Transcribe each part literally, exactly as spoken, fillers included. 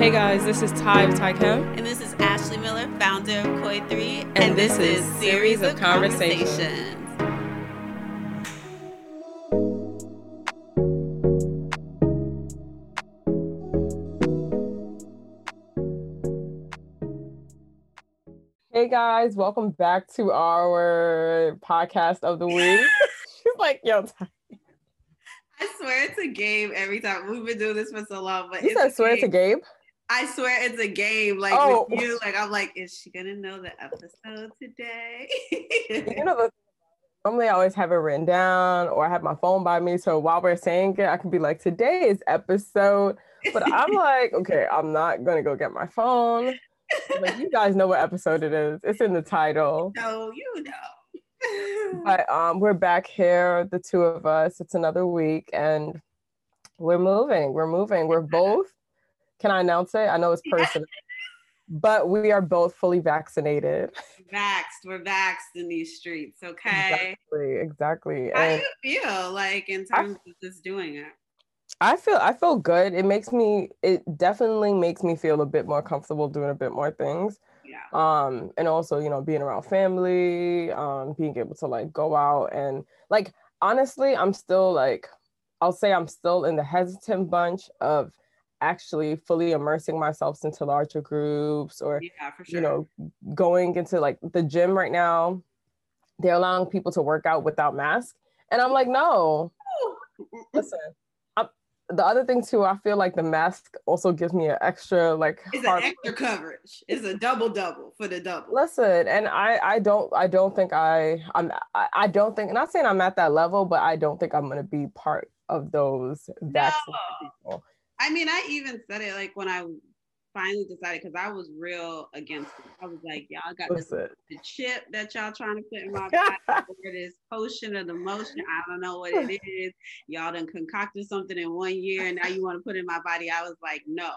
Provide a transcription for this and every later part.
Hey guys, this is Ty of Ty, and this is Ashley Miller, founder of Koi three, and, and this, this is Series of Conversations. Conversations. Hey guys, welcome back to our podcast of the week. She's like, yo, Ty. I swear it's a game every time. We've been doing this for so long, but you it's said swear it's a game. I swear it's a game. Like oh. with you, like I'm like, is she gonna know the episode today? You know, the, normally I always have it written down, or I have my phone by me. So while we're saying it, I can be like, today's episode. But I'm like, okay, I'm not gonna go get my phone. Like, you guys know what episode it is. It's in the title. So you know. But um, we're back here, the two of us. It's another week, and we're moving. We're moving. We're both. Can I announce it? I know it's personal, but we are both fully vaccinated. Vaxxed. We're vaxxed in these streets. Okay. Exactly. Exactly. How and do you feel like in terms I, of just doing it? I feel. I feel good. It makes me. It definitely makes me feel a bit more comfortable doing a bit more things. Yeah. Um, and also, you know, being around family, um, being able to like go out and like, honestly, I'm still like, I'll say I'm still in the hesitant bunch of actually fully immersing myself into larger groups or, yeah, for sure. You know, going into like the gym right now, they're allowing people to work out without masks. And I'm like, no, listen. The other thing too, I feel like the mask also gives me an extra like. It's an extra coverage. It's a double double for the double. Listen, and I, I don't I don't think I I'm I, I don't think not saying I'm at that level, but I don't think I'm gonna be part of those vaccinated no. people. I mean, I even said it like when I finally decided because I was real against it. I was like, y'all got this, the chip that y'all trying to put in my body for this potion of the motion. I don't know what it is. Y'all done concocted something in one year and now you want to put in my body. I was like, no.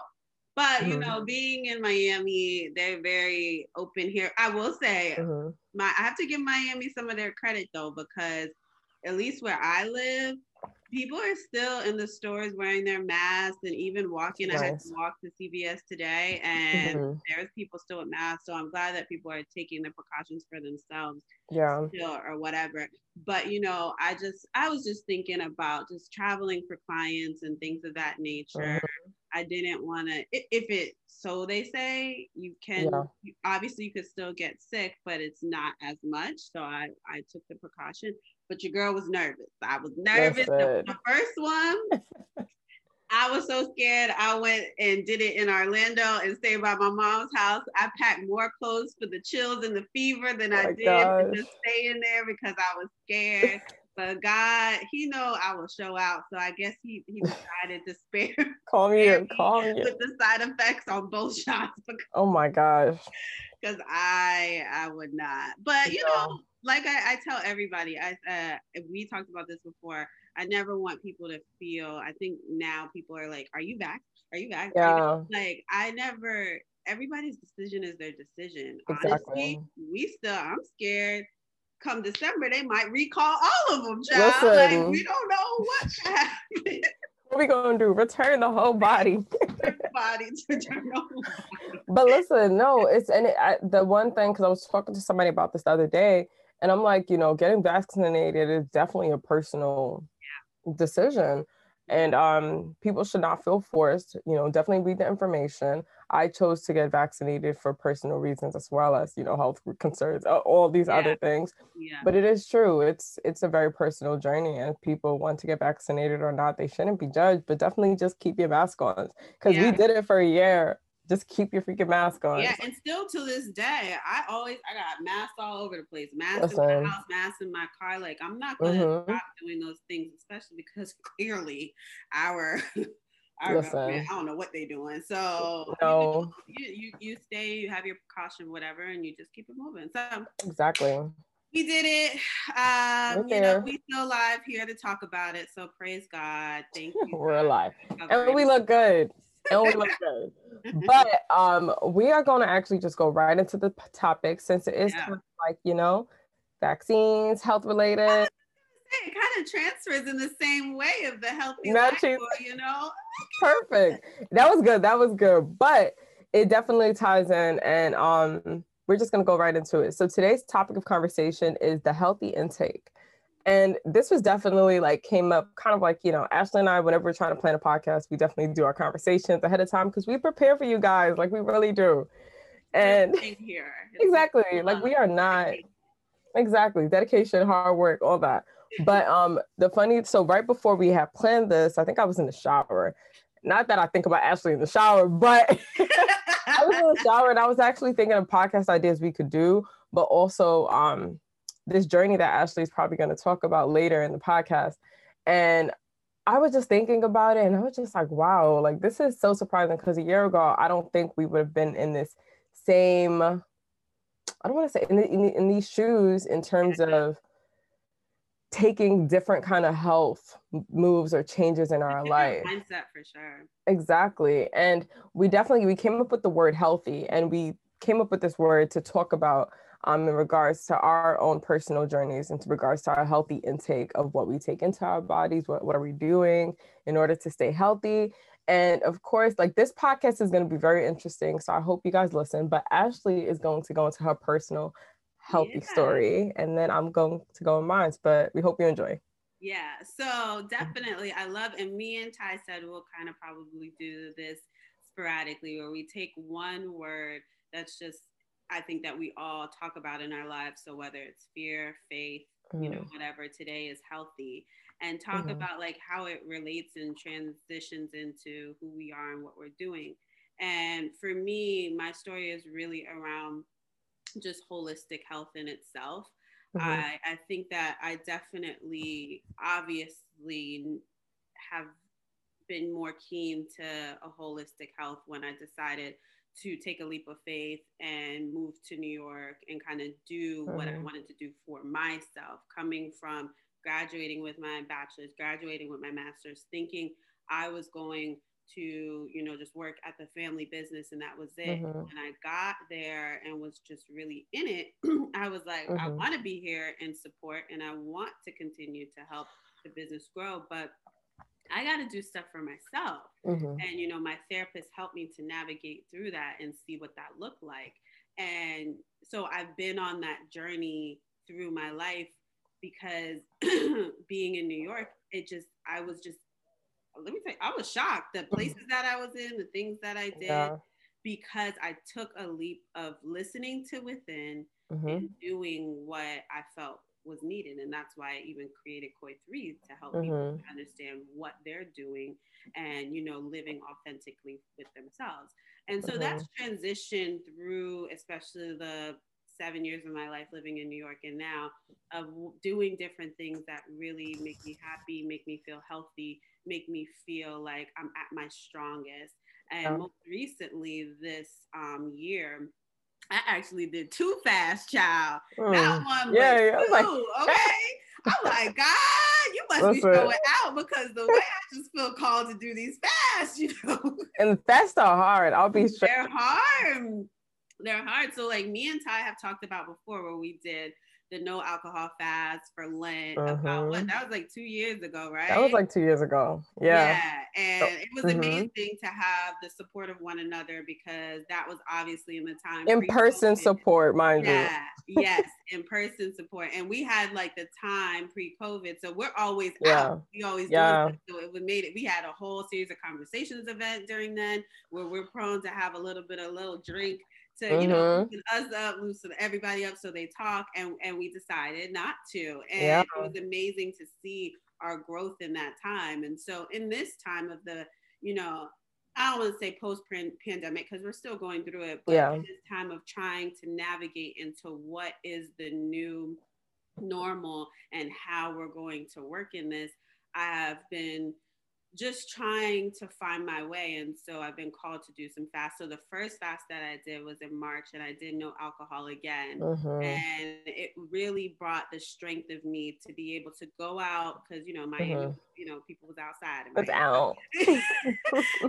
But, mm-hmm. you know, being in Miami, they're very open here. I will say, mm-hmm. my I have to give Miami some of their credit though, because at least where I live, people are still in the stores wearing their masks and even walking. Nice. I had to walk to C V S today and mm-hmm. there's people still with masks. So I'm glad that people are taking the precautions for themselves yeah. still or whatever. But, you know, I just, I was just thinking about just traveling for clients and things of that nature. Mm-hmm. I didn't want to, if it, so they say you can, yeah. you, obviously you could still get sick, but it's not as much. So I, I took the precaution. But your girl was nervous. I was nervous. The, the first one, I was so scared. I went and did it in Orlando and stayed by my mom's house. I packed more clothes for the chills and the fever than oh I did for just staying there because I was scared. But God, he know I will show out. So I guess he, he decided to spare call me and call me with the side effects on both shots. Oh my gosh. Because I I would not. But you yeah. know, like I, I tell everybody, I uh, we talked about this before. I never want people to feel. I think now people are like, "Are you back? Are you back?" Yeah. You know? Like I never. Everybody's decision is their decision. Exactly. Honestly, we still. I'm scared. Come December, they might recall all of them. Child, listen, like, we don't know what happened. What we gonna do? Return the whole body. Body to turn over. But listen, no, it's and it, I, the one thing because I was talking to somebody about this the other day. And I'm like, you know, getting vaccinated is definitely a personal yeah. decision. And um, people should not feel forced, you know, definitely read the information. I chose to get vaccinated for personal reasons as well as, you know, health concerns, all these yeah. other things. Yeah. But it is true. It's it's a very personal journey. And if people want to get vaccinated or not, they shouldn't be judged. But definitely just keep your mask on because yeah. we did it for a year. Just keep your freaking mask on. Yeah, and still to this day, I always, I got masks all over the place. Masks in my house, masks in my car. Like, I'm not going to mm-hmm. stop doing those things, especially because clearly our, our government, I don't know what they're doing. So no. you, you, you stay, you have your precaution, whatever, and you just keep it moving. So exactly. We did it. Um, you know, we still live here to talk about it. So praise God. Thank you. We're alive. And we look good. And we look good. But um, we are going to actually just go right into the p- topic since it is yeah. kind of like, you know, vaccines, health related. it kind of transfers in the same way of the healthy life, you know? Perfect. That was good. That was good. But it definitely ties in, and um, we're just going to go right into it. So today's topic of conversation is the healthy intake. And this was definitely like came up kind of like, you know, Ashley and I, whenever we're trying to plan a podcast, we definitely do our conversations ahead of time because we prepare for you guys. Like we really do. And here. Exactly. Like we are not. Exactly. Dedication, hard work, all that. But um, the funny, so right before we had planned this, I think I was in the shower. Not that I think about Ashley in the shower, but I was in the shower and I was actually thinking of podcast ideas we could do, but also um, this journey that Ashley is probably going to talk about later in the podcast. And I was just thinking about it and I was just like, wow, like this is so surprising because a year ago, I don't think we would have been in this same, I don't want to say in, the, in, the, in these shoes in terms of taking different kind of health moves or changes in our life. Mindset for sure. Exactly. And we definitely, we came up with the word healthy, and we came up with this word to talk about um, in regards to our own personal journeys and in regards to our healthy intake of what we take into our bodies, what, what are we doing in order to stay healthy. And of course, like this podcast is going to be very interesting. So I hope you guys listen, but Ashley is going to go into her personal healthy yeah. story. And then I'm going to go in mine, but we hope you enjoy. Yeah. So definitely I love, and me and Ty said, we'll kind of probably do this sporadically where we take one word that's just, I think that we all talk about in our lives. So whether it's fear, faith, mm. you know, whatever, today is healthy. And talk mm-hmm. about like how it relates and transitions into who we are and what we're doing. And for me, my story is really around just holistic health in itself. Mm-hmm. I, I think that I definitely, obviously have been more keen to a holistic health when I decided to take a leap of faith and move to New York and kind of do mm-hmm. what I wanted to do for myself, coming from graduating with my bachelor's, graduating with my master's, thinking I was going to, you know, just work at the family business and that was it. Mm-hmm. When I got there and was just really in it, I was like, mm-hmm. I want to be here and support, and I want to continue to help the business grow, but I got to do stuff for myself. Mm-hmm. And, you know, my therapist helped me to navigate through that and see what that looked like. And so I've been on that journey through my life, because being in New York, it just, I was just, let me say, I was shocked. The places that I was in, the things that I did, yeah. because I took a leap of listening to within mm-hmm. and doing what I felt was needed. And that's why I even created Koi three to help mm-hmm. people understand what they're doing and, you know, living authentically with themselves. And so mm-hmm. that's transitioned through, especially the seven years of my life living in New York and now of doing different things that really make me happy, make me feel healthy, make me feel like I'm at my strongest. And oh. most recently this um, year, I actually did two fast, child. Mm. Not one, yeah, but two, like, okay? I'm like, God, you must That's be showing it. out because the way I just feel called to do these fasts, you know? And fasts are hard, I'll be straight. They're hard. They're hard. So like me and Ty have talked about before where we did the no alcohol fast for Lent. Mm-hmm. About what? That was like two years ago, right? That was like two years ago. Yeah. Yeah. And so, it was mm-hmm. amazing to have the support of one another because that was obviously in the time. In-person support, mind yeah. you. Yes. In-person support. And we had like the time pre-COVID. So we're always yeah. out. We always yeah. do it. So it was made it. We had a whole series of conversations event during then where we're prone to have a little bit of little drink. To, you mm-hmm. know, loosen us up, loosen everybody up so they talk, and, and we decided not to. And yeah. it was amazing to see our growth in that time. And so in this time of the, you know, I don't want to say post-pandemic because we're still going through it, but yeah. in this time of trying to navigate into what is the new normal and how we're going to work in this, I have been just trying to find my way. And so I've been called to do some fast. So the first fast that I did was in March, and I did no alcohol again. Mm-hmm. And it really brought the strength of me to be able to go out because, you know, my mm-hmm. you know, people was outside and was out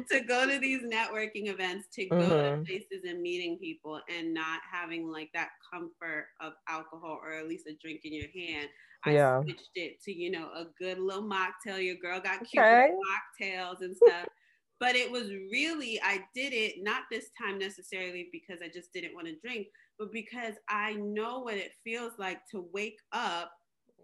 to go to these networking events, to go mm-hmm. to places and meeting people, and not having like that comfort of alcohol or at least a drink in your hand. I yeah. switched it to, you know, a good little mocktail. Your girl got cute okay. with mocktails and stuff. But it was really, I did it not this time necessarily because I just didn't want to drink, but because I know what it feels like to wake up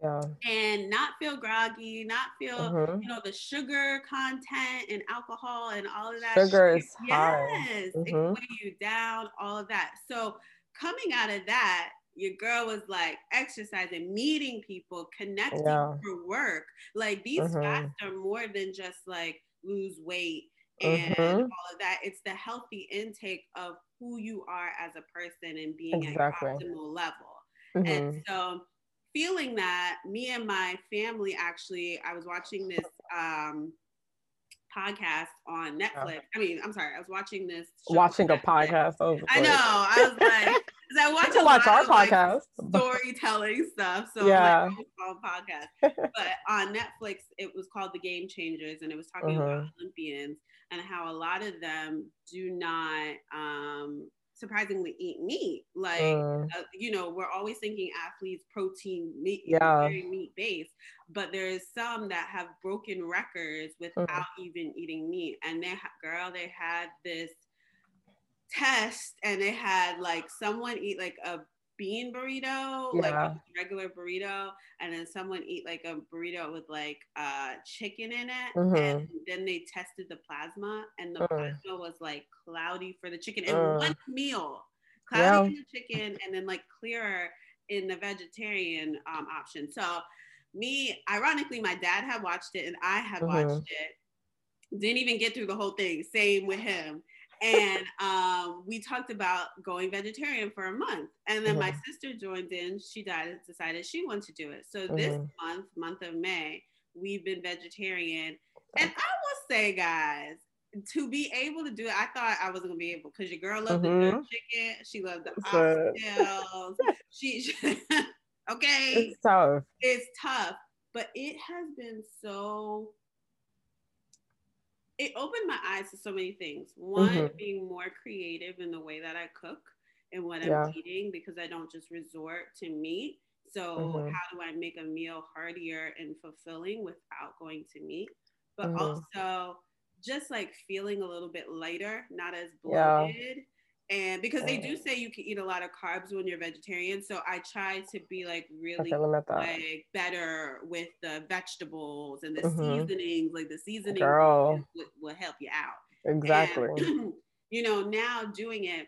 yeah. and not feel groggy, not feel, mm-hmm. you know, the sugar content and alcohol and all of that. Sugar shit. is yes, high. Yes, mm-hmm. it can weigh you down, all of that. So coming out of that, your girl was like exercising, meeting people, connecting yeah. for work. Like these mm-hmm. fasts are more than just like lose weight and mm-hmm. all of that. It's the healthy intake of who you are as a person and being exactly. at your optimal level. Mm-hmm. And so feeling that, me and my family, actually, I was watching this um, podcast on Netflix. I mean, I'm sorry. I was watching this. Watching a podcast. Over I know. I was like, because I watch a lot watch our of podcast. Like, storytelling stuff. So yeah. I'm like, oh, podcast. But on Netflix, it was called The Game Changers, and it was talking mm-hmm. about Olympians and how a lot of them do not um, surprisingly eat meat. Like, mm. uh, you know, we're always thinking athletes, protein, meat, yeah. meat-based, but there's some that have broken records without mm. even eating meat. And they, girl, they had this test and they had like someone eat like a bean burrito, yeah. like a regular burrito, and then someone eat like a burrito with like uh chicken in it, mm-hmm. and then they tested the plasma, and the mm. plasma was like cloudy for the chicken in mm. one meal, cloudy in yeah. the chicken, and then like clearer in the vegetarian um option. So me, ironically, my dad had watched it and I had mm-hmm. watched it, didn't even get through the whole thing, same with him. And um, we talked about going vegetarian for a month. And then mm-hmm. my sister joined in. She died, decided she wanted to do it. So mm-hmm. this month, month of May, we've been vegetarian. And I will say, guys, to be able to do it, I thought I wasn't going to be able, because your girl loved mm-hmm. the chicken. She loved the oxtails. She, she okay. It's tough. It's tough. But it has been so... It opened my eyes to so many things. One, mm-hmm. being more creative in the way that I cook and what yeah. I'm eating, because I don't just resort to meat. So mm-hmm. how do I make a meal heartier and fulfilling without going to meat? But mm-hmm. also just like feeling a little bit lighter, not as bloated. Yeah. And because mm-hmm. they do say you can eat a lot of carbs when you're vegetarian. So I try to be like really like better with the vegetables and the mm-hmm. seasonings, like the seasonings. Girl. Will, will help you out. Exactly. And, you know, now doing it,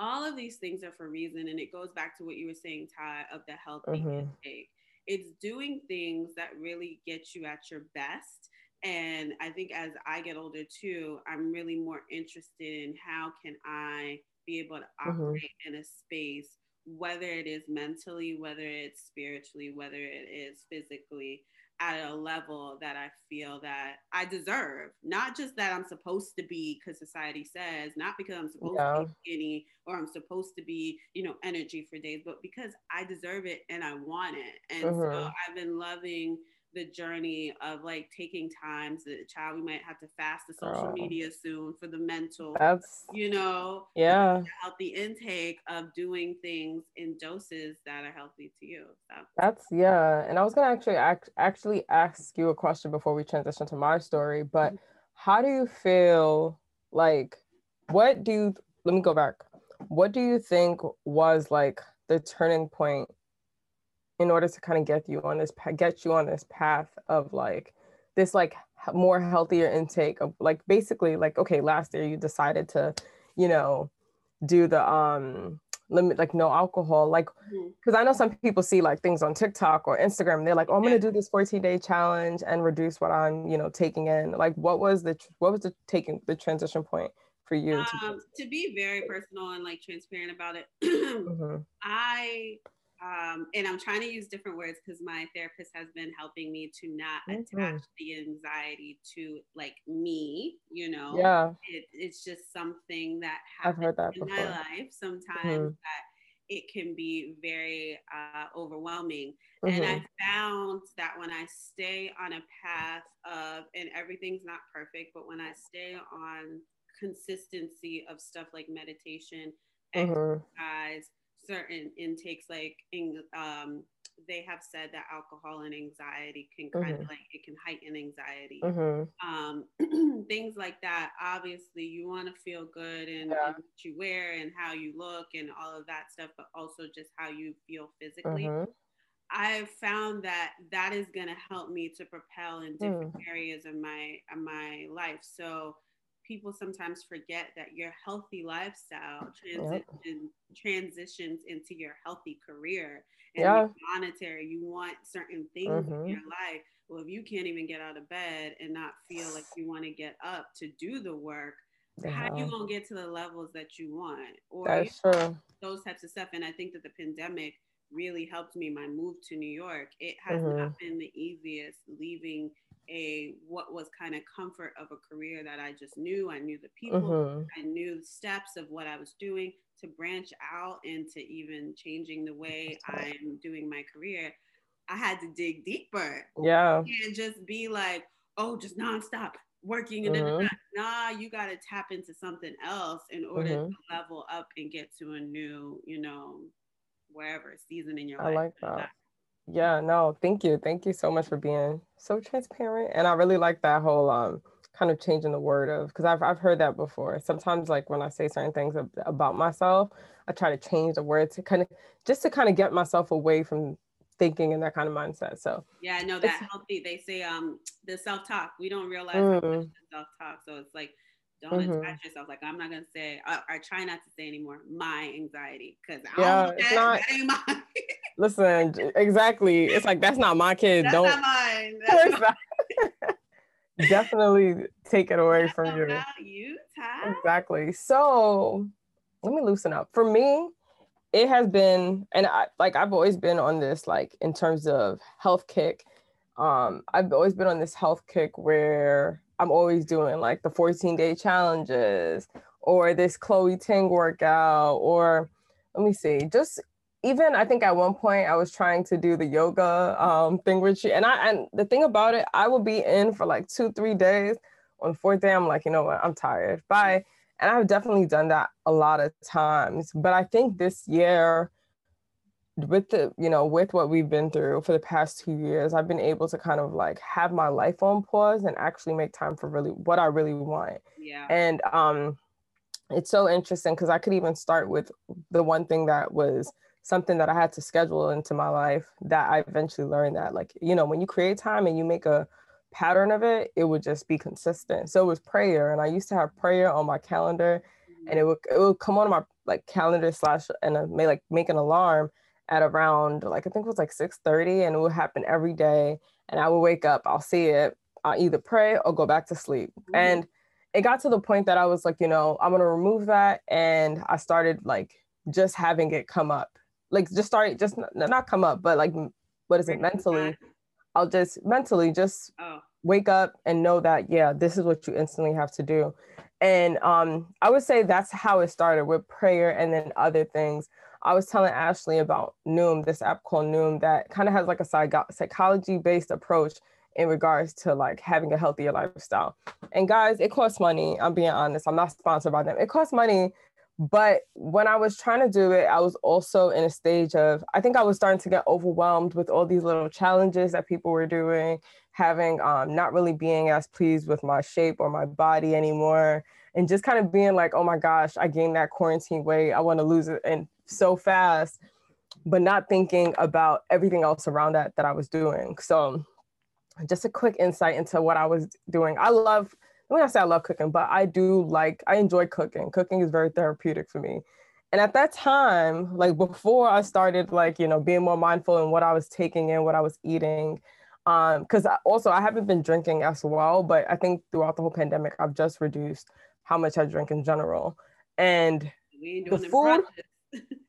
all of these things are for a reason. And it goes back to what you were saying, Ty, of the healthy mm-hmm. intake. It's doing things that really get you at your best. And I think as I get older too, I'm really more interested in how can I be able to operate mm-hmm. in a space, whether it is mentally, whether it's spiritually, whether it is physically, at a level that I feel that I deserve. Not just that I'm supposed to be, because society says, not because I'm supposed yeah. to be skinny or I'm supposed to be, you know, energy for days, but because I deserve it and I want it. And mm-hmm. so I've been loving the journey of like taking times the child, we might have to fast the social Girl. media soon for the mental, that's you know, yeah, the healthy intake of doing things in doses that are healthy to you. So. That's yeah. And I was gonna actually act, actually ask you a question before we transition to my story, but how do you feel like, what do you, let me go back. What do you think was like the turning point in order to kind of get you on this get you on this path of like this like more healthier intake of like basically like, okay, last year you decided to, you know, do the um limit, like no alcohol, like because I know some people see like things on TikTok or Instagram and they're like, oh, I'm gonna do this fourteen day challenge and reduce what I'm, you know, taking in. Like what was the what was the taking the transition point for you? Um, to-, to be very personal and like transparent about it, mm-hmm. I Um, and I'm trying to use different words because my therapist has been helping me to not mm-hmm. attach the anxiety to like me, you know, yeah. it, it's just something that happens I've heard that in before. my life sometimes mm-hmm. that it can be very uh, overwhelming. Mm-hmm. And I found that when I stay on a path of, and everything's not perfect, but when I stay on consistency of stuff like meditation, mm-hmm. exercise, certain intakes, like in, um, they have said that alcohol and anxiety can kind mm-hmm. of like, it can heighten anxiety. Mm-hmm. Um, things like that. Obviously you want to feel good and yeah. what you wear and how you look and all of that stuff, but also just how you feel physically. Mm-hmm. I've found that that is going to help me to propel in different mm. areas of my, of my life. So people sometimes forget that your healthy lifestyle transition, yep. transitions into your healthy career and yeah. monetary. You want certain things mm-hmm. in your life. Well, if you can't even get out of bed and not feel like you want to get up to do the work, yeah. how are you going to get to the levels that you want? Or That's you know, true. Those types of stuff. And I think that the pandemic really helped me, my move to New York. It has mm-hmm. not been the easiest leaving a what was kind of comfort of a career that I just knew. I knew the people, mm-hmm. I knew the steps of what I was doing, to branch out into even changing the way I'm doing my career. I had to dig deeper. Yeah. And just be like, oh, just nonstop working. And mm-hmm. nah, you got to tap into something else in order mm-hmm. to level up and get to a new, you know, wherever season in your life. I like that. Yeah, no, thank you. Thank you so much for being so transparent. And I really like that whole um, kind of changing the word of, because I've I've heard that before. Sometimes like when I say certain things ab- about myself, I try to change the word to kind of, just to kind of get myself away from thinking in that kind of mindset. So yeah, I know that healthy, they say um the self-talk, we don't realize mm-hmm. how much the self-talk. So it's like, don't mm-hmm. attach yourself. Like, I'm not going to say, I, I try not to say anymore, my anxiety, because I yeah, don't that, not, that ain't mine. Listen, exactly. It's like, that's not my kid. That's don't, not mine. That's not mine. Definitely take it away that's from you. About you, Ty. Exactly. So let me loosen up. For me, it has been, and I, like, I've always been on this, like in terms of health kick, um, I've always been on this health kick where I'm always doing like the fourteen day challenges or this Chloe Ting workout, or let me see, just even, I think at one point I was trying to do the yoga um, thing with she, and I, and the thing about it, I would be in for like two, three days. On the fourth day, I'm like, you know what? I'm tired. Bye. And I've definitely done that a lot of times, but I think this year with the, you know, with what we've been through for the past two years, I've been able to kind of like have my life on pause and actually make time for really what I really want. Yeah. And um, it's so interesting because I could even start with the one thing that was something that I had to schedule into my life that I eventually learned that, like, you know, when you create time and you make a pattern of it, it would just be consistent. So it was prayer. And I used to have prayer on my calendar, mm-hmm. and it would, it would come on my like calendar slash and I may like make an alarm at around like, I think it was like six thirty, and it would happen every day. And I would wake up, I'll see it, I'll either pray or go back to sleep. Mm-hmm. And it got to the point that I was like, you know, I'm going to remove that. And I started like just having it come up, like just start, just n- not come up, but like, what is it? Mentally, I'll just mentally just oh. wake up and know that, yeah, this is what you instantly have to do. And um, I would say that's how it started, with prayer and then other things. I was telling Ashley about Noom, this app called Noom that kind of has like a psych- psychology-based approach in regards to like having a healthier lifestyle. And guys, it costs money. I'm being honest. I'm not sponsored by them. It costs money. But when I was trying to do it, I was also in a stage of, I think I was starting to get overwhelmed with all these little challenges that people were doing, having um, not really being as pleased with my shape or my body anymore. And just kind of being like, oh my gosh, I gained that quarantine weight. I want to lose it. And so fast, but not thinking about everything else around that that I was doing. So just a quick insight into what I was doing. I love, when I say I love cooking, but I do like, I enjoy cooking. Cooking is very therapeutic for me. And at that time, like before I started, like, you know, being more mindful in what I was taking in, what I was eating, um, because I also, I haven't been drinking as well, but I think throughout the whole pandemic, I've just reduced how much I drink in general. And the food,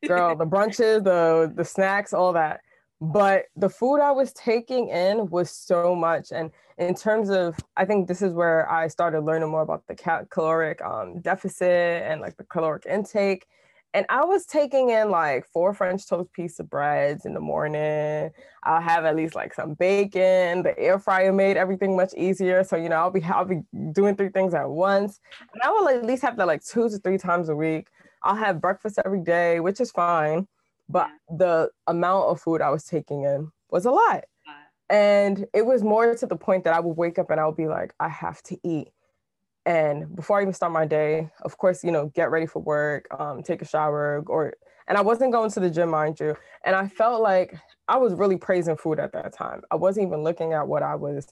girl, the brunches, the the snacks, all that. But the food I was taking in was so much. And in terms of, I think this is where I started learning more about the caloric um, deficit and like the caloric intake. And I was taking in like four French toast piece of breads in the morning. I'll have at least like some bacon. The air fryer made everything much easier. So, you know, I'll be, I'll be doing three things at once. And I will at least have that like two to three times a week. I'll have breakfast every day, which is fine. But the amount of food I was taking in was a lot. And it was more to the point that I would wake up and I would be like, I have to eat. And before I even start my day, of course, you know, get ready for work, um, take a shower, or, and I wasn't going to the gym, mind you. And I felt like I was really praising food at that time. I wasn't even looking at what I was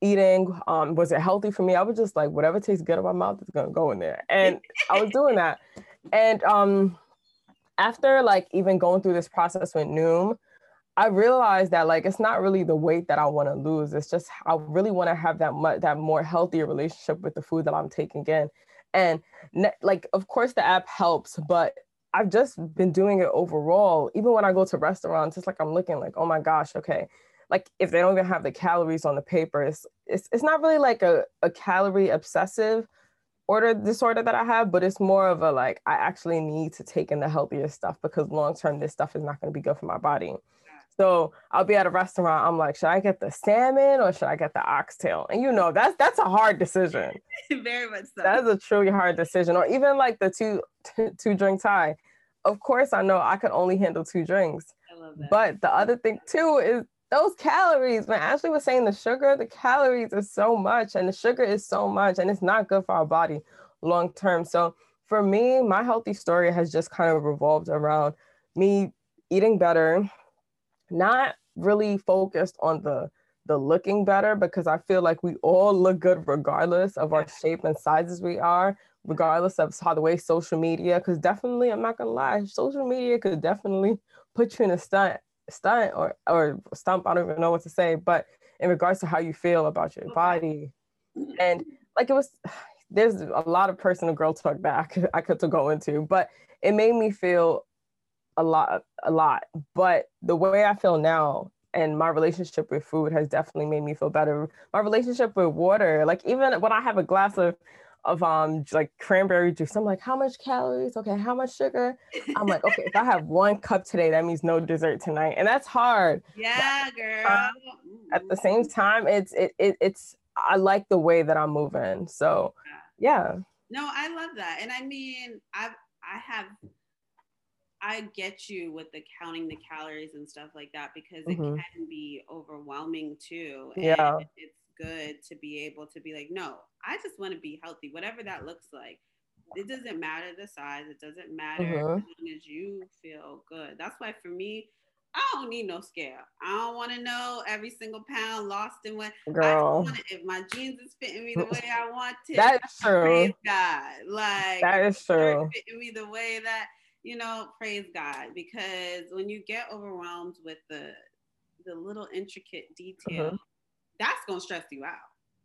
eating. Um, was it healthy for me? I was just like, whatever tastes good in my mouth is going to go in there. And I was doing that. And um, after like even going through this process with Noom, I realized that like, it's not really the weight that I want to lose. It's just, I really want to have that much, that more healthier relationship with the food that I'm taking in. And ne- like, of course the app helps, but I've just been doing it overall. Even when I go to restaurants, it's like, I'm looking like, oh my gosh, okay. Like if they don't even have the calories on the paper, it's, it's, it's not really like a, a calorie obsessive order disorder that I have, but it's more of a, like, I actually need to take in the healthier stuff because long-term this stuff is not going to be good for my body. So I'll be at a restaurant. I'm like, should I get the salmon or should I get the oxtail? And you know, that's that's a hard decision. Very much so. That's a truly hard decision. Or even like the two t- two drink Thai. Of course, I know I could only handle two drinks. I love that. But the other thing too is those calories. When Ashley was saying the sugar, the calories are so much, and the sugar is so much, and it's not good for our body long term. So for me, my healthy story has just kind of revolved around me eating better. Not really focused on the the looking better, because I feel like we all look good regardless of our shape and sizes we are, regardless of how the way social media, because definitely, I'm not gonna lie, social media could definitely put you in a stunt, stunt or, or stump, I don't even know what to say, but in regards to how you feel about your body. And like it was, there's a lot of personal girl talk that I could, I could to go into, but it made me feel a lot, a lot. But the way I feel now and my relationship with food has definitely made me feel better. My relationship with water, like even when I have a glass of, of um like cranberry juice, I'm like, how much calories? Okay, how much sugar? I'm like, okay, if I have one cup today, that means no dessert tonight. And that's hard. Yeah, girl. Um, at the same time, it's, it, it it's, I like the way that I'm moving. So yeah. No, I love that. And I mean, I've, I have, I get you with the counting the calories and stuff like that, because it mm-hmm. can be overwhelming too. And yeah. It's good to be able to be like, no, I just want to be healthy, whatever that looks like. It doesn't matter the size. It doesn't matter mm-hmm. as long as you feel good. That's why for me, I don't need no scale. I don't want to know every single pound lost in what. Girl. I just wanna, if my jeans is fitting me the way I want to. That's true. God. Like, that is true. Fitting me the way that, you know, praise God, because when you get overwhelmed with the the little intricate detail, mm-hmm. that's going to stress you out.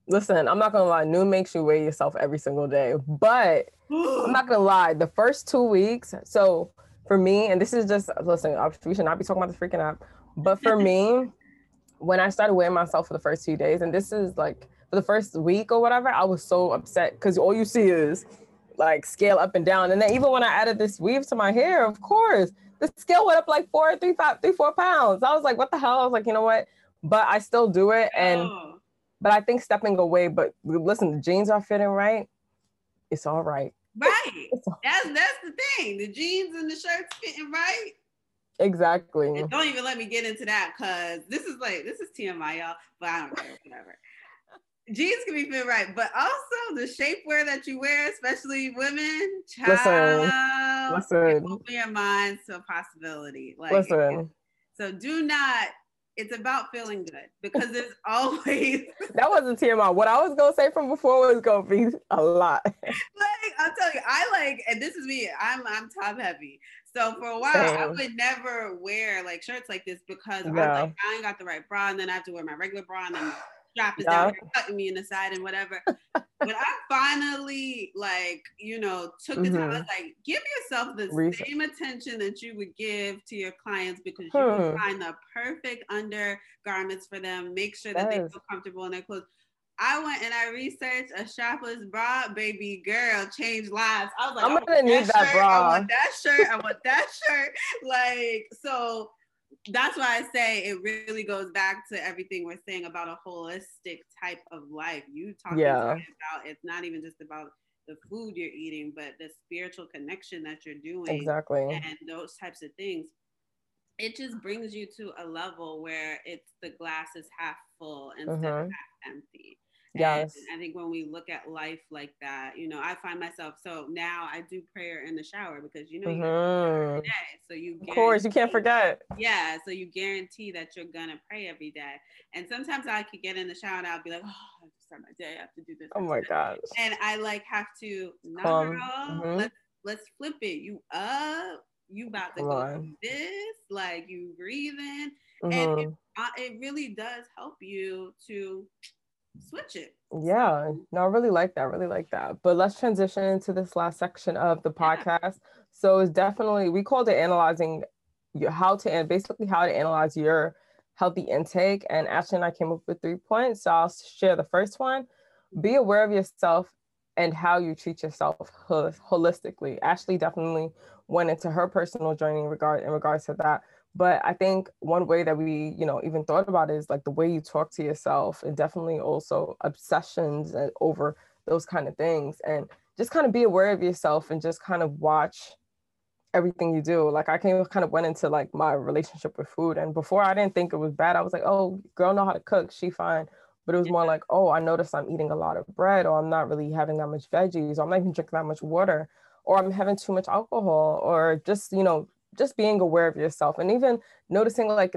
Listen, I'm not going to lie. Noom makes you weigh yourself every single day, but I'm not going to lie. The first two weeks, so for me, and this is just, listen, we should not be talking about the freaking app, but for me, when I started weighing myself for the first few days, and this is like for the first week or whatever, I was so upset because all you see is like scale up and down. And then even when I added this weave to my hair, of course, the scale went up like four, three, five, three, four pounds. I was like, what the hell? I was like, you know what? But I still do it. And, oh. but I think stepping away, but listen, the jeans are fitting right. It's all right. Right. All right. That's, that's the thing. The jeans and the shirts fitting right. Exactly. And don't even let me get into that, because this is like, this is T M I, y'all, but I don't care, whatever. Jeans can be fit right, but also the shapewear that you wear, especially women, child, listen, listen. Open your mind to a possibility. Like, listen. So do not, it's about feeling good, because there's always. That wasn't T M I. What I was going to say from before was going to be a lot. Like, I'll tell you, I like, and this is me, I'm I'm top heavy. So for a while, Same. I would never wear like shirts like this, because no. I was like, I ain't got the right bra, and then I have to wear my regular bra, and then strap is yeah. down, cutting me in the side and whatever. But I finally, like, you know, took the mm-hmm. time. I was like, give yourself the Reason. same attention that you would give to your clients, because hmm. you can find the perfect undergarments for them. Make sure that, that they is. feel comfortable in their clothes. I went and I researched a strapless bra, baby girl, changed lives. I was like, I'm gonna I need that, that bra. I want that shirt. I want that shirt. Like, so that's why I say it really goes back to everything we're saying about a holistic type of life. You talking yeah. about it's not even just about the food you're eating, but the spiritual connection that you're doing. Exactly. And those types of things. It just brings you to a level where it's the glass is half full instead mm-hmm. of half empty. Yes. And I think when we look at life like that, you know, I find myself, so now I do prayer in the shower because, you know, mm-hmm. you pray every day, so you of course, you can't forget. Yeah. So you guarantee that you're going to pray every day. And sometimes I could get in the shower and I'll be like, oh, I have to start my day. I have to do this. Oh my gosh. And I like have to, no, mm-hmm. let's, let's flip it. You up. You about to go through this, like you breathing. Mm-hmm. And it, uh, it really does help you to switch it. Yeah, no, I really like that, really like that. But let's transition into this last section of the podcast. Yeah. So it's definitely, we called it analyzing your, how to, and basically how to analyze your healthy intake. And Ashley and I came up with three points. So I'll share the first one. Be aware of yourself and how you treat yourself hol- holistically. Ashley definitely went into her personal journey in regard in regards to that. But I think one way that we, you know, even thought about it is like the way you talk to yourself, and definitely also obsessions and over those kind of things, and just kind of be aware of yourself and just kind of watch everything you do. Like I came kind of went into like my relationship with food, and before I didn't think it was bad. I was like, oh, girl know how to cook, she fine. But it was more like, oh, I noticed I'm eating a lot of bread, or I'm not really having that much veggies, or I'm not even drinking that much water, or I'm having too much alcohol, or just, you know, just being aware of yourself. And even noticing, like,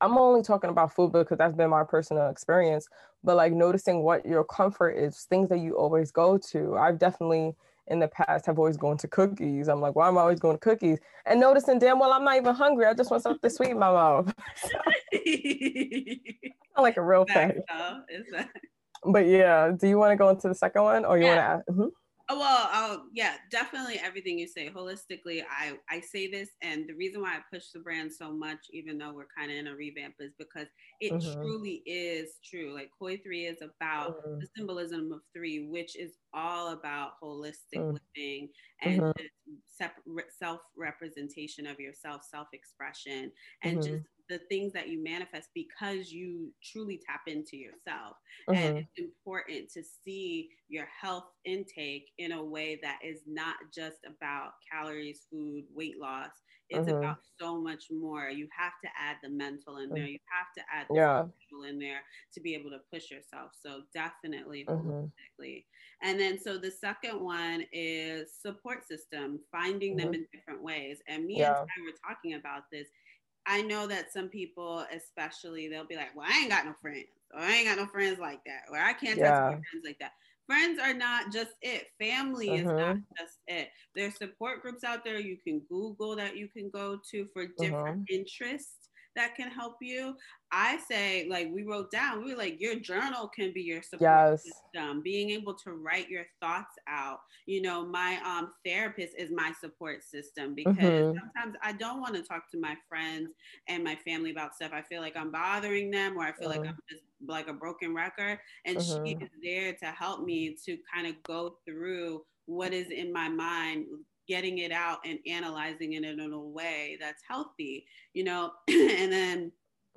I'm only talking about food because that's been my personal experience, but like noticing what your comfort is, things that you always go to. I've definitely in the past have always gone to cookies. I'm like, why am I always going to cookies? And noticing, damn well, I'm not even hungry. I just want something sweet in my mouth. Like a real thing. But yeah, do you want to go into the second one, or you yeah. want to ask? Mm-hmm. Oh, well, I'll, yeah, definitely everything you say holistically. I, I say this, and the reason why I push the brand so much, even though we're kind of in a revamp, is because it mm-hmm. truly is true. Like Koi three is about mm-hmm. the symbolism of three, which is all about holistic mm-hmm. living and mm-hmm. sep- self-representation of yourself, self-expression, and mm-hmm. just the things that you manifest because you truly tap into yourself. Mm-hmm. And it's important to see your health intake in a way that is not just about calories, food, weight loss. It's mm-hmm. about so much more. You have to add the mental in there. You have to add the yeah. spiritual in there to be able to push yourself. So definitely holistically. Mm-hmm. And then, so the second one is support system, finding mm-hmm. them in different ways. And me yeah. and Ty were talking about this. I know that some people, especially, they'll be like, well, I ain't got no friends, or I ain't got no friends like that, or I can't yeah. talk to my friends like that. Friends are not just it. Family mm-hmm. is not just it. There's support groups out there you can Google that you can go to for different mm-hmm. interests that can help you. I say, like, we wrote down, we were like, your journal can be your support yes. system, being able to write your thoughts out. You know, my um therapist is my support system, because mm-hmm. sometimes I don't want to talk to my friends and my family about stuff. I feel like I'm bothering them, or I feel mm-hmm. like I'm just like a broken record, and mm-hmm. she is there to help me to kind of go through what is in my mind, getting it out and analyzing it in a way that's healthy, you know. And then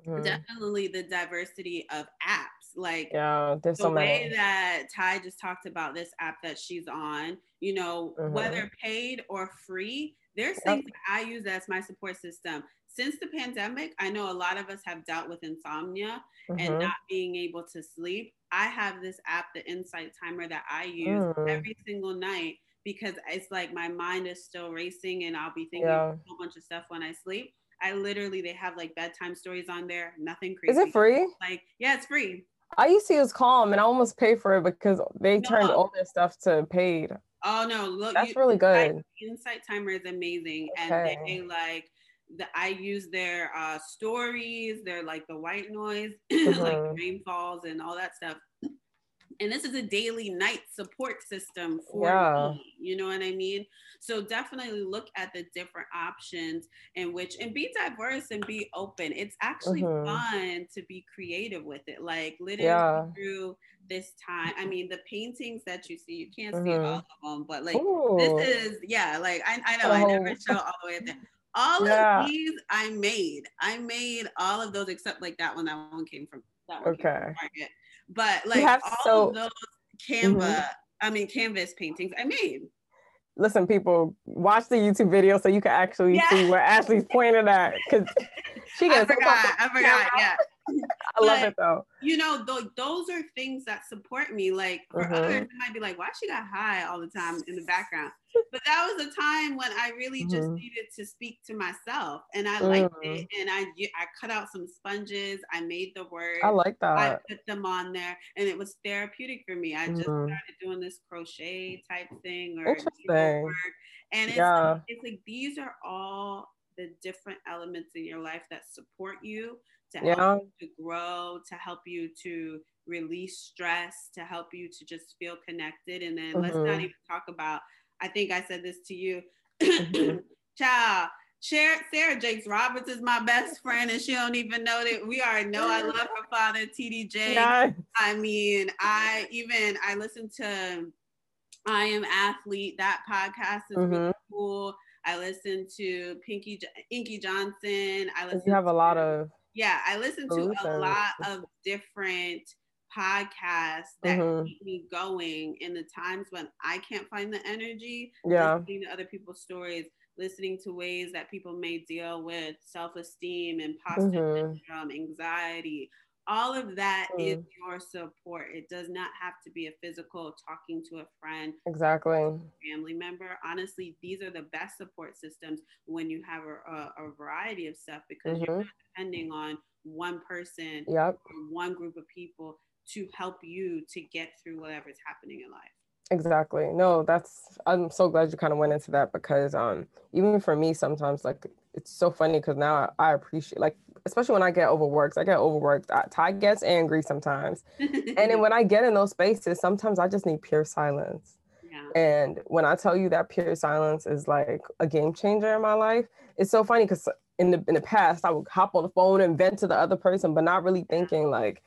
mm-hmm. definitely the diversity of apps, like yeah, there's the so way many. That Ty just talked about this app that she's on, you know, mm-hmm. whether paid or free, there's yep. things that I use as my support system. Since the pandemic, I know a lot of us have dealt with insomnia mm-hmm. and not being able to sleep. I have this app, the Insight Timer, that I use mm. every single night, because it's like my mind is still racing and I'll be thinking yeah. a whole bunch of stuff when I sleep. I literally, they have like bedtime stories on there, nothing crazy. Is it free? Like, yeah, it's free. I used to use Calm, and I almost paid for it because they no. turned all their stuff to paid. Oh no, look. That's you, really good. I, Insight Timer is amazing. Okay. And they like, the, I use their uh, stories, they're like the white noise, mm-hmm. like rainfalls and all that stuff. and this is a daily night support system for yeah. me, you know what I mean? So definitely look at the different options in which, and be diverse and be open. It's actually mm-hmm. fun to be creative with it. Like literally yeah. through this time, I mean, the paintings that you see, you can't mm-hmm. see all of them, but like Ooh. this is, yeah, like I, I know oh. I never show all the way up there. All yeah. of these I made. I made all of those except like that one. That one came from that one. Okay. Came from Target. But like all so, of those Canva, mm-hmm. I mean canvas paintings I made. Listen, people, watch the YouTube video so you can actually yeah. see where Ashley's pointing at. Because she gets. I forgot. I forgot. Yeah. I but, love it though. You know, th- those are things that support me. Like for mm-hmm. others, it might be like, why she got high all the time in the background? But that was a time when I really just mm-hmm. needed to speak to myself, and I liked mm-hmm. it. And I I cut out some sponges. I made the words. I like that. I put them on there, and it was therapeutic for me. I mm-hmm. just started doing this crochet type thing or Interesting. work. And it's, yeah. like, it's like these are all the different elements in your life that support you. To help yeah. you to grow, to help you to release stress, to help you to just feel connected. And then mm-hmm. let's not even talk about, I think I said this to you, mm-hmm. child, Sarah Jakes Roberts is my best friend and she don't even know that. We already know I love her father, T D. Jakes. Nice. I mean, I even, I listened to I Am Athlete, that podcast is mm-hmm. really cool. I listened to Pinky Inky Johnson. I listen you have to a lot of Yeah, I listen to a lot of different podcasts that mm-hmm. keep me going in the times when I can't find the energy. Yeah. Listening to other people's stories, listening to ways that people may deal with self-esteem, imposter mm-hmm. syndrome, anxiety. All of that mm. is your support. It does not have to be a physical talking to a friend, exactly, or a family member. Honestly, these are the best support systems when you have a, a, a variety of stuff because mm-hmm. you're not depending on one person yep. or one group of people to help you to get through whatever's happening in life. Exactly. No, that's, I'm so glad you kind of went into that because um, even for me, sometimes like it's so funny because now I, I appreciate, like, especially when I get overworked, I get overworked. I, Ty gets angry sometimes. And then when I get in those spaces, sometimes I just need pure silence. Yeah. And when I tell you that pure silence is like a game changer in my life, it's so funny because in the in the past, I would hop on the phone and vent to the other person, but not really thinking like,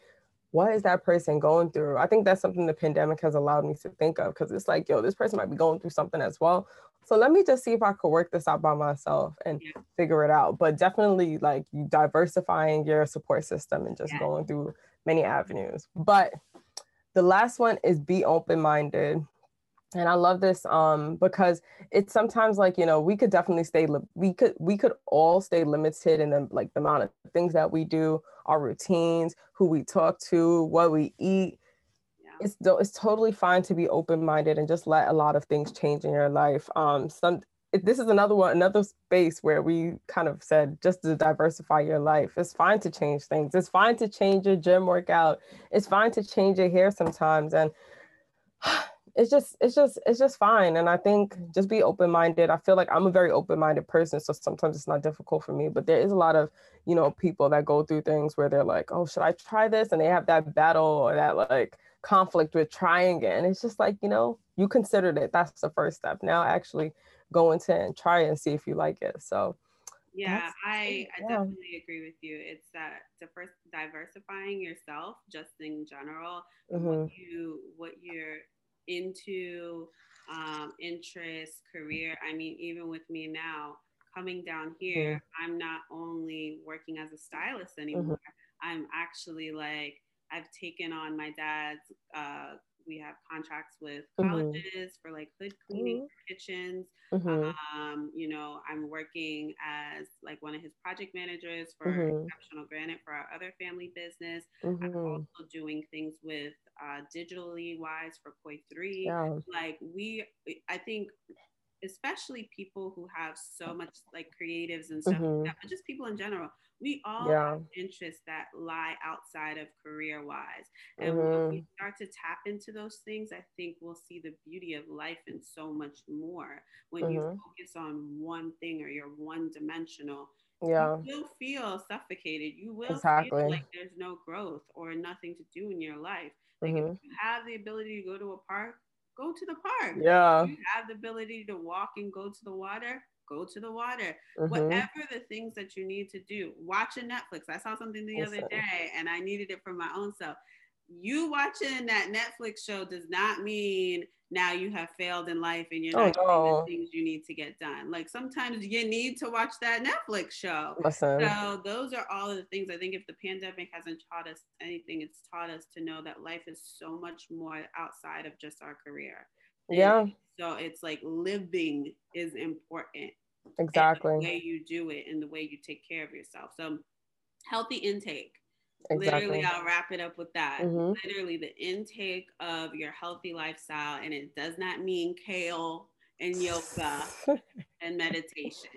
what is that person going through? I think that's something the pandemic has allowed me to think of because it's like, yo, this person might be going through something as well. So let me just see if I could work this out by myself and yeah. figure it out. But definitely like diversifying your support system and just yeah. going through many avenues. But the last one is be open-minded. And I love this um, because it's sometimes like, you know, we could definitely stay, li- we could we could all stay limited in the, like, the amount of things that we do, our routines, who we talk to, what we eat. Yeah. It's it's totally fine to be open-minded and just let a lot of things change in your life. Um, some This is another one, another space where we kind of said just to diversify your life. It's fine to change things. It's fine to change your gym workout. It's fine to change your hair sometimes. And it's just, it's just, it's just fine. And I think just be open-minded. I feel like I'm a very open-minded person. So sometimes it's not difficult for me, but there is a lot of, you know, people that go through things where they're like, oh, should I try this? And they have that battle or that like conflict with trying it. And it's just like, you know, you considered it. That's the first step. Now actually go into it and try it and see if you like it. So yeah, I, I definitely agree with you. It's that diverse, diversifying yourself just in general, mm-hmm. what you, what you're, into um interest, career. I mean, even with me now coming down here, mm-hmm. I'm not only working as a stylist anymore, mm-hmm. I'm actually like I've taken on my dad's uh we have contracts with colleges mm-hmm. for like hood cleaning, mm-hmm. kitchens. Mm-hmm. Um, you know, I'm working as like one of his project managers for mm-hmm. Exceptional Granite for our other family business. Mm-hmm. I'm also doing things with uh, digitally wise for Koi three. Yeah. Like we, I think, especially people who have so much like creatives and stuff mm-hmm. like that, but just people in general, we all yeah. have interests that lie outside of career wise. And mm-hmm. when we start to tap into those things, I think we'll see the beauty of life and so much more when mm-hmm. you focus on one thing or you're one dimensional. yeah, you will feel suffocated. You will exactly. feel like there's no growth or nothing to do in your life. Like mm-hmm. if you have the ability to go to a park, go to the park. Yeah. If you have the ability to walk and go to the water, go to the water. Mm-hmm. Whatever the things that you need to do. Watching Netflix. I saw something the awesome. other day and I needed it for my own self. You watching that Netflix show does not mean now you have failed in life and you're not oh, no. doing the things you need to get done. Like sometimes you need to watch that Netflix show. Listen. So those are all of the things. I think if the pandemic hasn't taught us anything, it's taught us to know that life is so much more outside of just our career. Yeah. And so it's like living is important. Exactly. And the way you do it and the way you take care of yourself. So healthy intake. Exactly. Literally, I'll wrap it up with that. Mm-hmm. Literally, the intake of your healthy lifestyle, and it does not mean kale and yoga and meditation.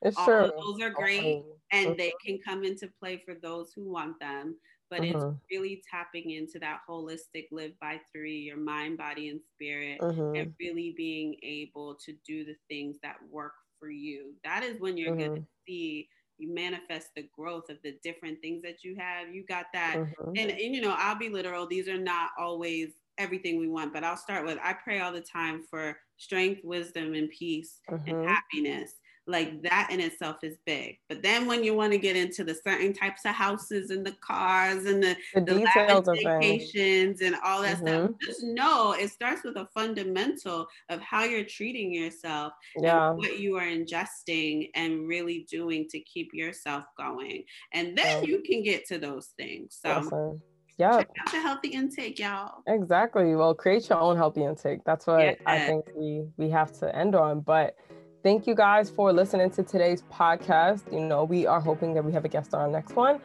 It's all true. Those are great, oh, and okay. they can come into play for those who want them. But mm-hmm. it's really tapping into that holistic live by three, your mind, body, and spirit, mm-hmm. and really being able to do the things that work for you. That is when you're mm-hmm. going to see. You manifest the growth of the different things that you have. You got that. Mm-hmm. And, and, you know, I'll be literal. These are not always everything we want, but I'll start with, I pray all the time for strength, wisdom, and peace mm-hmm. and happiness. Like that in itself is big. But then when you want to get into the certain types of houses and the cars and the, the, the details of vacations and all that mm-hmm. stuff, just know it starts with a fundamental of how you're treating yourself yeah. and what you are ingesting and really doing to keep yourself going. And then yeah. you can get to those things. So awesome. Yeah. Check out the healthy intake, y'all. Exactly. Well, create your own healthy intake. That's what yeah. I think we, we have to end on. But thank you guys for listening to today's podcast. You know, we are hoping that we have a guest on our next one.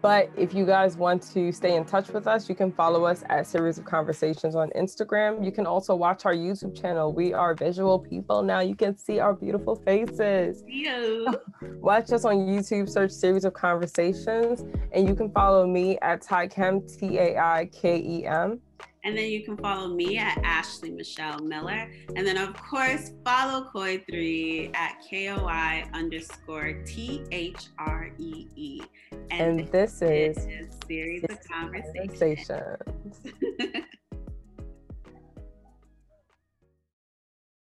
But if you guys want to stay in touch with us, you can follow us at Series of Conversations on Instagram. You can also watch our YouTube channel. We are visual people now. You can see our beautiful faces. Yeah. Watch us on YouTube, search Series of Conversations. And you can follow me at Ty Kem, T A I K E M. And then you can follow me at Ashley Michelle Miller. And then, of course, follow Koi three at K O I underscore T H R E E. And, and this, this is, is Series of Conversations. Conversations.